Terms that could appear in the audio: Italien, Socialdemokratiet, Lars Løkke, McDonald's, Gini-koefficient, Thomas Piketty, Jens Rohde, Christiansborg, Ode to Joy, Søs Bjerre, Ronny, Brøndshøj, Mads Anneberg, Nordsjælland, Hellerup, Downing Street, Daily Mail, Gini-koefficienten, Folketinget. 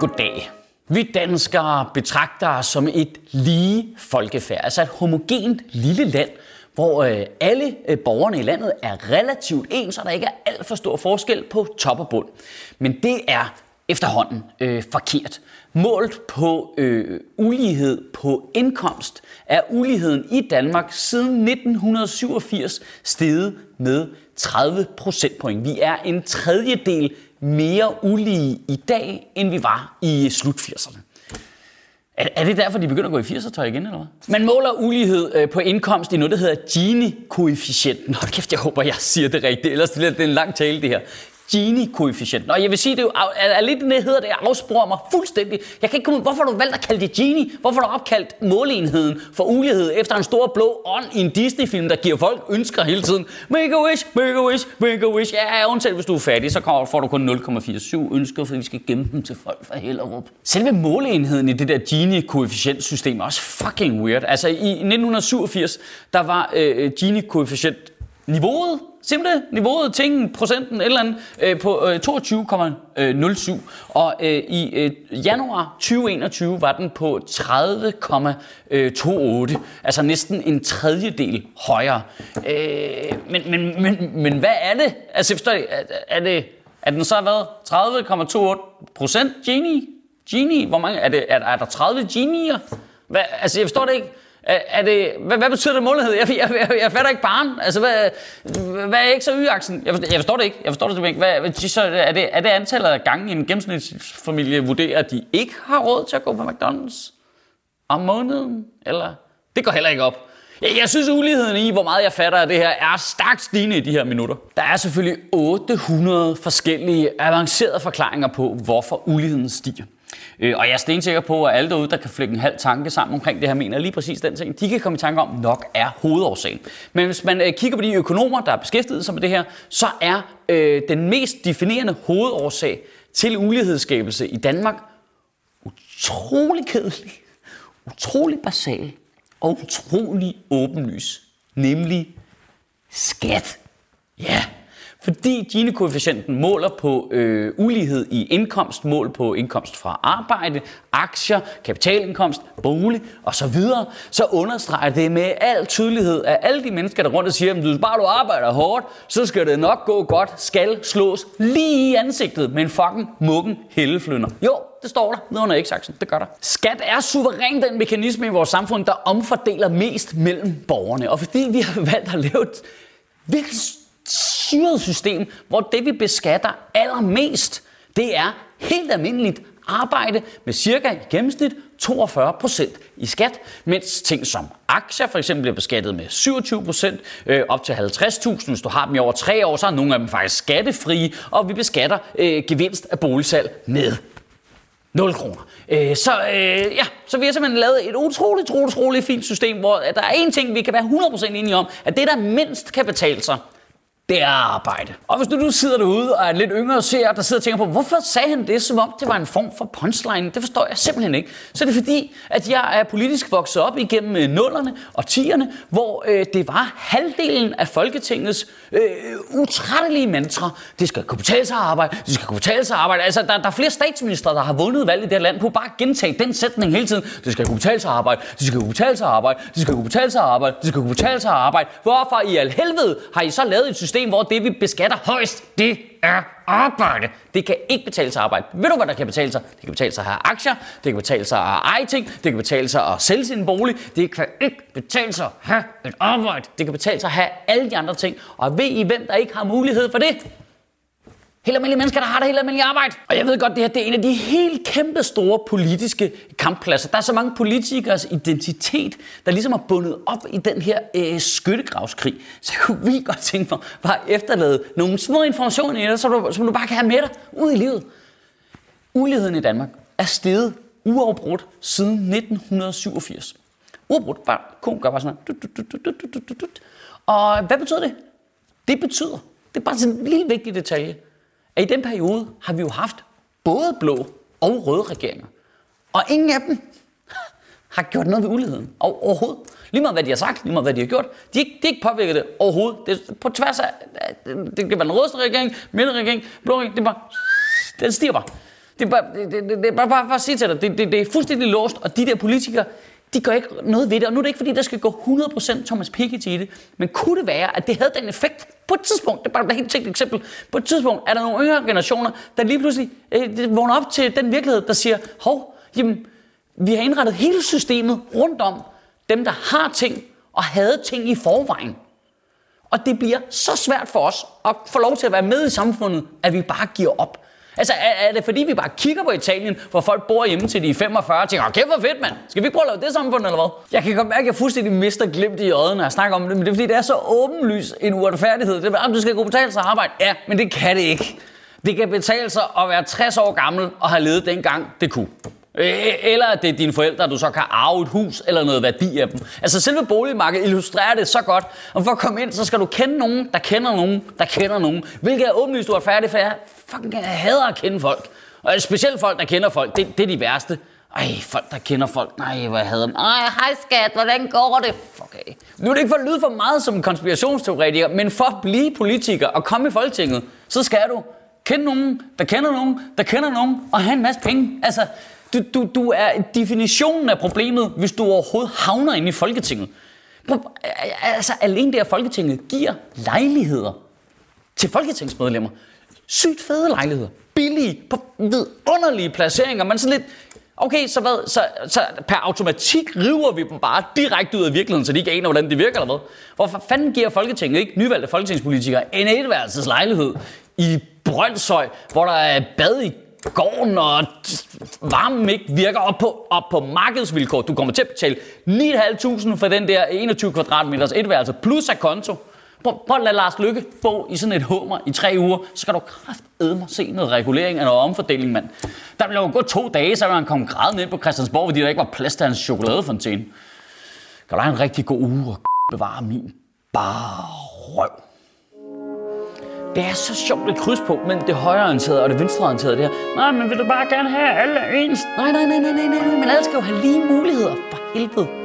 Goddag. Vi danskere betragter os som et lige folkefærd, altså et homogent lille land, hvor alle borgerne i landet er relativt ens, og der ikke er alt for stor forskel på top og bund. Men det er efterhånden forkert. Målt på ulighed på indkomst er uligheden i Danmark siden 1987 steget med 30 procentpoint. Vi er en tredjedel mere ulige i dag, end vi var i slut 80'erne. Er det derfor, de begynder at gå i 80'er-tøj igen, eller hvad? Man måler ulighed på indkomst i noget, der hedder Gini-koefficienten. Hold kæft, jeg håber, jeg siger det rigtigt, ellers bliver det en lang tale, det her. Gini-koefficienten. Og jeg vil sige, det er lidt det, hedder det, afsporer mig fuldstændig. Jeg kan ikke komme ud. Hvorfor har du valgt at kalde det Gini? Hvorfor har du opkaldt måleenheden for ulighed efter en stor blå ånd i en Disney-film, der giver folk ønsker hele tiden? Make a wish, make a wish, make a wish. Ja, undtagen hvis du er fattig, så får du kun 0,47 ønsker, fordi vi skal gemme dem til folk fra Hellerup. Selve måleenheden i det der Gini-koefficientsystem er også fucking weird. Altså i 1987, der var Gini-koefficient-niveauet, simpelthen niveauet, tingen, procenten, et eller andet, på 22,07. Og i januar 2021 var den på 30,28. Altså næsten en tredjedel højere. Men hvad er det? Altså forstår I, er den så været 30,28% Gini? Hvor mange? Er der 30 Gini'er? Altså jeg forstår det ikke. Er det, hvad betyder det målighed? Jeg fatter ikke barn. Altså, hvad er ikke så y-aksen? Jeg forstår det ikke. Er det antallet af gange, en gennemsnitsfamilie vurderer, at de ikke har råd til at gå på McDonald's om måneden? Eller? Det går heller ikke op. Jeg synes, uligheden i, hvor meget jeg fatter af det her, er stærkt stigende i de her minutter. Der er selvfølgelig 800 forskellige avancerede forklaringer på, hvorfor uligheden stiger. Og jeg er stensikker på, at alle derude, der kan flække en halv tanke sammen omkring det her, mener lige præcis den ting, de kan komme i tanke om, nok er hovedårsagen. Men hvis man kigger på de økonomer, der er beskæftiget sig med det her, så er den mest definerende hovedårsag til ulighedsskabelse i Danmark utrolig kedelig, utrolig basal og utrolig åbenlys, nemlig skat. Ja! Yeah. Fordi Gini-koefficienten måler på ulighed i indkomst, mål på indkomst fra arbejde, aktier, kapitalindkomst, bolig osv., så understreger det med al tydelighed, at alle de mennesker, der rundt og siger, at hvis bare du arbejder hårdt, så skal det nok gå godt, skal slås lige i ansigtet med en fucking muggen hældeflynder. Jo, det står der nede under x-aksen. Det gør der. Skat er suverænt den mekanisme i vores samfund, der omfordeler mest mellem borgerne. Og fordi vi har valgt at lave et virkelig syret system, hvor det vi beskatter allermest, det er helt almindeligt arbejde med cirka i gennemsnit 42% i skat, mens ting som aktier for eksempel bliver beskattet med 27%, op til 50.000, hvis du har dem i over 3 år, så er nogle af dem faktisk skattefrie, og vi beskatter gevinst af boligsalg med 0 kroner. Så vi har simpelthen lavet et utroligt fint system, hvor der er en ting, vi kan være 100% enige om, at det der mindst kan betale sig, det er arbejde. Og hvis du sidder derude og er lidt yngre seer, der sidder og tænker på, hvorfor sagde han det, som om det var en form for punchline? Det forstår jeg simpelthen ikke. Så er det fordi, at jeg er politisk vokset op igennem 0'erne og 10'erne, hvor det var halvdelen af Folketingets utrættelige mantra. Det skal kunne betale sig at arbejde, det skal kunne betale sig at arbejde. Altså, der er flere statsministre, der har vundet valget i det her land på bare at gentage den sætning hele tiden. Det skal kunne betale sig at arbejde, det skal kunne betale sig at arbejde, det skal kunne betale sig at arbejde, det skal kunne betale sig at arbejde. Hvorfor i al helvede har I så lavet et system, hvor det vi beskatter højst, det er arbejde. Det kan ikke betale sig arbejde. Ved du hvad der kan betale sig? Det kan betale sig at have aktier, det kan betale sig at eje ting, det kan betale sig at sælge sin bolig, det kan ikke betale sig at have et arbejde, det kan betale sig at have alle de andre ting. Og ved I hvem der ikke har mulighed for det? Helt almindelige mennesker, der har det helt almindelige arbejde. Og jeg ved godt, det her det er en af de helt kæmpe store politiske kamppladser. Der er så mange politikers identitet, der ligesom er bundet op i den her skyttegravskrig. Så kunne vi godt tænke mig bare at efterlade nogle små informationer i dig, som du bare kan have med dig ud i livet. Uligheden i Danmark er steget uafbrudt siden 1987. Uafbrudt, bare kun gør bare sådan her. Og hvad betyder det? Det betyder, det er bare sådan en lille vigtig detalje, at i den periode har vi jo haft både blå og røde regeringer. Og ingen af dem har gjort noget ved uligheden overhovedet. Lige meget hvad de har sagt, lige meget hvad de har gjort. De ikke påvirket det overhovedet. Det, på tværs af, det kan være den rødeste regering, midterregering, blå regering, det er bare, den stiger bare. Det er bare for at sige til dig, det er fuldstændig låst, og de der politikere, de gør ikke noget ved det. Og nu er det ikke, fordi der skal gå 100% Thomas Piketty i det, men kunne det være, at det havde den effekt på et tidspunkt? Det er bare et helt tænkt eksempel. På et tidspunkt er der nogle yngre generationer, der lige pludselig vågner op til den virkelighed, der siger, hov, jamen, vi har indrettet hele systemet rundt om dem, der har ting og havde ting i forvejen. Og det bliver så svært for os at få lov til at være med i samfundet, at vi bare giver op. Altså, er det fordi, vi bare kigger på Italien, hvor folk bor hjemme til de 45 og tænker, okay, hvor fedt, mand. Skal vi ikke prøve at lave det samfund, eller hvad? Jeg kan godt mærke, at jeg fuldstændig mister glimt i øjnene, når jeg snakker om det, men det er fordi, det er så åbenlyst en uretfærdighed. Det er, du skal kunne betale sig at arbejde. Ja, men det kan det ikke. Det kan betale sig at være 60 år gammel og have levet dengang, det kunne. Eller at det er dine forældre, du så kan arve et hus eller noget værdi af dem. Altså selve boligmarkedet illustrerer det så godt. Og for at komme ind, så skal du kende nogen, der kender nogen, der kender nogen. Hvilket er åbenlyst uretfærdigt, for jeg fucking hader at kende folk. Og specielt folk, der kender folk, det er de værste. Ej, folk, der kender folk. Nej, hvor jeg hader dem. Ej, hej skat, hvordan går det? Okay. Nu er det ikke for at lyde for meget som en konspirationsteoretiker, men for at blive politiker og komme i Folketinget, så skal du kende nogen, der kender nogen, der kender nogen og have en masse penge. Altså, du er definitionen af problemet, hvis du overhovedet havner inde i Folketinget. Altså, alene det, at Folketinget giver lejligheder til folketingsmedlemmer. Sygt fede lejligheder. Billige, på vidunderlige placeringer. Man sådan lidt, okay, så hvad? Så per automatik river vi dem bare direkte ud af virkeligheden, så de ikke aner, hvordan det virker eller hvad. Hvorfor fanden giver Folketinget ikke nyvalgte folketingspolitikere en etværelses lejlighed i Brøndshøj, hvor der er bad i gården, og varmen ikke virker op på markedsvilkår. Du kommer til at betale 9.500 for den der 21 kvadratmeters etværelse plus af konto. Prøv at lade Lars Løkke bo i sådan et hummer i 3 uger, så kan du kraftedme se noget regulering og noget omfordeling, mand. Der blev jo gået 2 dage, så ville han komme grædende ind på Christiansborg, fordi der ikke var plads til hans chokoladefontæne. Kan du have en rigtig god uge og bevare min bare røv. Det er så sjovt et kryds på mellem det højreorienterede og det venstreorienterede det her. Nej, men vil du bare gerne have alle ens? Nej, men alle skal jo have lige muligheder. For helvede.